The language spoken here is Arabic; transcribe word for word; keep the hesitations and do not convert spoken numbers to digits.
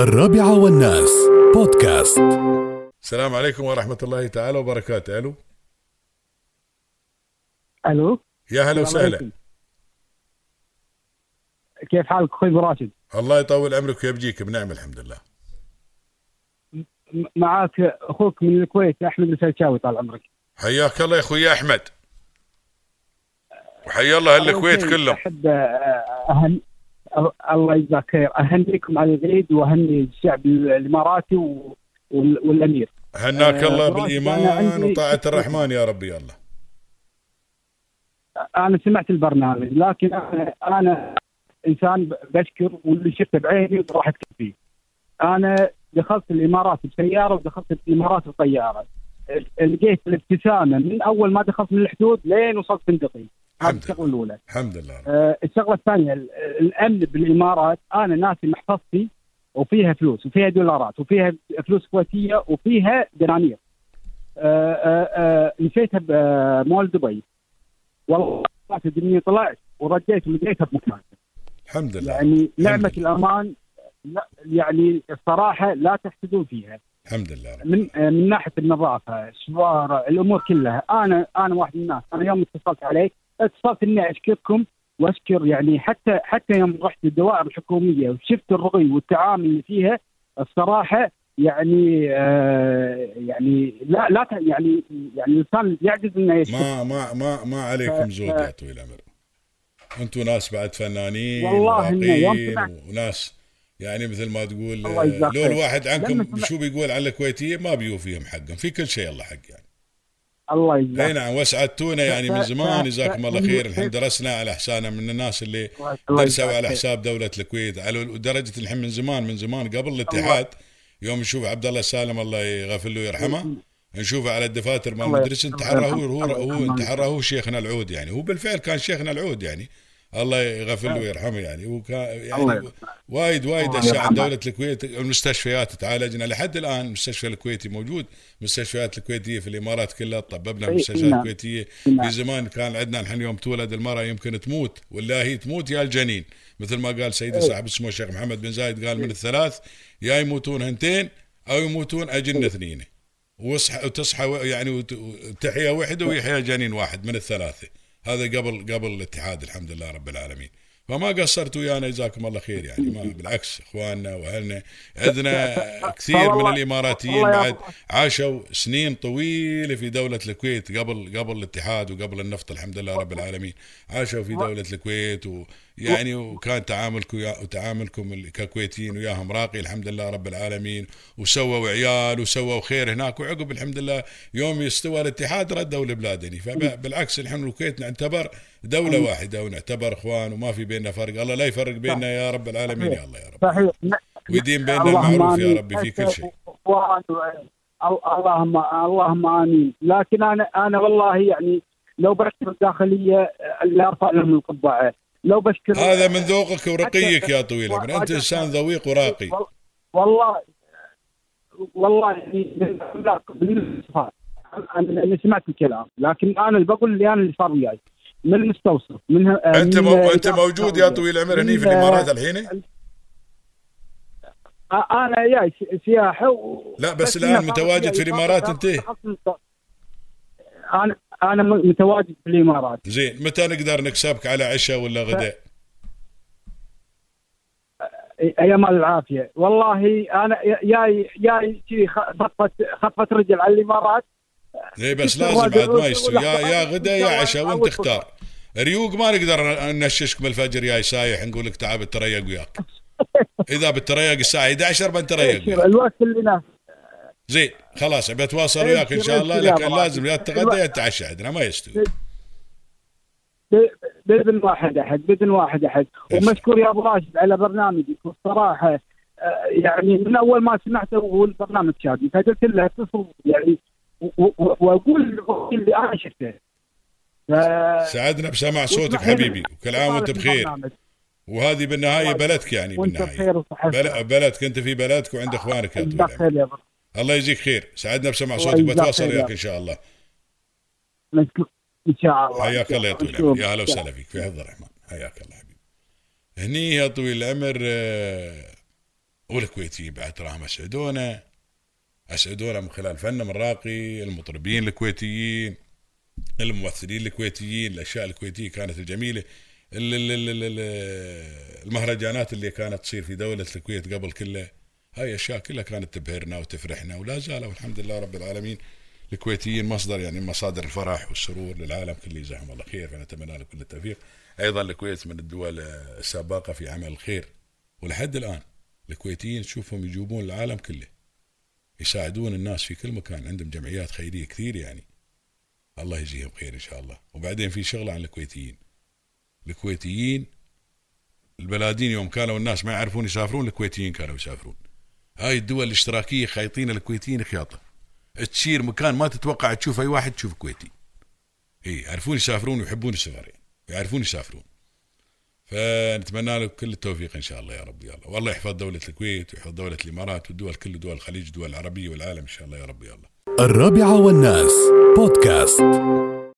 الرابعة والناس بودكاست. السلام عليكم ورحمة الله تعالى وبركاته. ألو ألو يا هلا وسهلا. كيف حالك أخوي براشد؟ الله يطول عمرك ويبجيك بنعمة الحمد لله. معاك أخوك من الكويت أحمد السلشاوي طال عمرك. حياك الله يا أخوي أحمد وحيا الله أهل الكويت كلهم. أحب أهل الله يجزاك خير، أهنيكم على العيد وأهني الشعب الإماراتي والأمير. هناك الله بالإيمان وطاعة الرحمن يا ربي. الله أنا سمعت البرنامج لكن أنا إنسان بشكر واللي شفته بعيني وراحت كفي. أنا دخلت الإمارات بسيارة ودخلت الإمارات بطيارة، لقيت الابتسامة من أول ما دخلت من الحدود لين وصلت فندقي. هذه الشغلة الأولى الحمد لله. آه الشغلة الثانية الأمن بالإمارات، أنا ناسي محفظتي وفيها فلوس وفيها دولارات وفيها فلوس كويتية وفيها دنانير، آه آه آه نسيتها بمول دبي والله الدنيا، طلعت ورجعت ولقيتها بمكانها الحمد لله. يعني نعمة الأمان يعني الصراحة لا تحسدون فيها الحمد لله. من آه من ناحية النظافة الشوارع الأمور كلها، أنا أنا واحد من الناس، أنا يوم اتصلت عليك اتصلت اني اشكركم واشكر يعني حتى حتى يوم رحت الدوائر الحكوميه وشفت الرغي والتعامل اللي فيها الصراحه يعني آه يعني لا لا يعني يعني الانسان يعجز انه يشكر. ما ما ما ما عليكم زود يا طويل العمر، انتم ناس بعد فنانين وراقيين وناس يعني مثل ما تقول لو الواحد عنكم شو بيقول على الكويتيه ما بيوفيهم حقهم في كل شيء الله حق يعني الله يجزاك. اي نعم وسعدتونا يعني من زمان جزاكم الله خير. الحين درسنا على حسابنا من الناس اللي درسوا على حساب دولة الكويت على درجة الحين من زمان من زمان قبل الاتحاد. يوم نشوف عبد الله سالم الله يغفر له ويرحمه نشوفه على الدفاتر مال المدرسة انتحره هو هو انتحره هو شيخنا العود يعني هو بالفعل كان شيخنا العود يعني الله يغفر له ويرحمه يعني هو يعني وايد وايد اشياء عن دولة الكويت. المستشفيات تعالجنا لحد الان، المستشفى الكويتي موجود، مستشفيات الكويتيه في الامارات كلها طببنا مستشفيات الكويتيه. في زمان كان عندنا الحين يوم تولد المراه يمكن تموت ولا هي تموت يا الجنين مثل ما قال سيدي صاحب السمو الشيخ محمد بن زايد قال من الثلاث يا يموتون هنتين او يموتون اجن اثنين وتصحى وتصحى يعني وتحيا وحده ويحيا جنين واحد من الثلاثه. هذا قبل قبل الاتحاد الحمد لله رب العالمين. فما قصرتوا ويانا جزاكم الله خير يعني ما بالعكس اخواننا واهلنا عندنا كثير من الاماراتيين بعد عاشوا سنين طويله في دوله الكويت قبل قبل الاتحاد وقبل النفط الحمد لله رب العالمين. عاشوا في دوله الكويت ويعني وكان تعاملكم وتعاملكم ككويتيين وياهم راقي الحمد لله رب العالمين وسووا عيال وسووا خير هناك وعقب الحمد لله يوم يستوى الاتحاد ردوا لبلادنا. فبالعكس الحين الكويت نعتبر دولة واحدة ونعتبر إخوان وما في بيننا فرق. الله لا يفرق بيننا يا رب العالمين يا الله يا رب ويدين بيننا المعروف يا ربي في كل شيء. اللهم اللهم آمين. لكن أنا أنا والله يعني لو بشكر الداخلية اللي أرفع لهم القبعة لو بشكر هذا من ذوقك ورقيك يا طويل العمر. أنت إنسان ذويق وراقي والله والله بالصفات. أنا سمعت الكلام لكن أنا اللي بقول اللي أنا اللي صار وياي من المستوصف منها. انت مو... انت موجود يا طويل العمر هني في الامارات الحين؟ انا جاي سياحه و... لا بس, بس الان متواجد في الامارات انت؟ انا انا متواجد في الامارات. زين متى نقدر نكسبك على عشاء ولا غداء؟ ايام العافيه والله انا جاي جاي خطفت خطفت رجل على الامارات. اي بس لازم بعد ما يستوي يا يا غدا يا عشاء وانت اختار. ريوق ما نقدر ننششك بالفجر يا سايح نقول لك تعال بتريق وياك. اذا بتريق الساعه احد عشر بنتريق الوقت اللي ناس. زين خلاص بتواصل وياك ان شاء الله لكن لازم يا تتغدى يا تعشى عندنا ما يستوي. باذن واحد احد باذن واحد احد. ومشكور يا ابو راشد على برنامجك والصراحه يعني من اول ما سمعته هو البرنامج شادي فقلت له اتصل يعني واقول اللي انا شفته. سعدنا بسمع صوتك حبيبي وكل عام وانت بخير وهذه بالنهايه بلدك يعني بالنهايه بلدك انت في بلدك وعند اخوانك يا طويل الله يجزيك خير. سعدنا بسمع صوتك بتواصل وياك ان شاء الله ان شاء الله. حياك الله يا طويل العمر يا هلا وسهلا فيك في حفظ الرحمن. حياك الله حبيبي. هني يا طويل العمر والكويتيين بعد راهم أسعدونا أسعدونا من خلال فنهم الراقي، المطربين الكويتيين، الممثلين الكويتيين، الأشياء الكويتية كانت الجميلة. المهرجانات اللي كانت تصير في دولة الكويت قبل كلها، هاي أشياء كلها كانت تبهرنا وتفرحنا، ولا زال والحمد لله رب العالمين الكويتيين مصدر يعني مصادر الفرح والسرور للعالم كله، جزاهم الله خير. فنتمنى لكم كل التوفيق. أيضا الكويت من الدول السباقة في عمل الخير، ولحد الآن الكويتيين تشوفهم يجوبون العالم كله، يساعدون الناس في كل مكان، عندهم جمعيات خيرية كثير، يعني الله يجزيهم خير إن شاء الله. وبعدين في شغلة عن الكويتيين، الكويتيين البلادين يوم كانوا الناس ما يعرفون يسافرون، الكويتيين كانوا يسافرون. هاي الدول الاشتراكية خايطين الكويتيين خياطة، تسير مكان ما تتوقع تشوف أي واحد تشوف كويتي، إيه يعرفون يسافرون ويحبون السفر، يعرفون يسافرون. فنتمنى لكم كل التوفيق إن شاء الله يا رب يا الله، والله يحفظ دولة الكويت ويحفظ دولة الإمارات والدول كل دول الخليج والدول العربية والعالم إن شاء الله يا رب يا الله. الرابعة والناس بودكاست.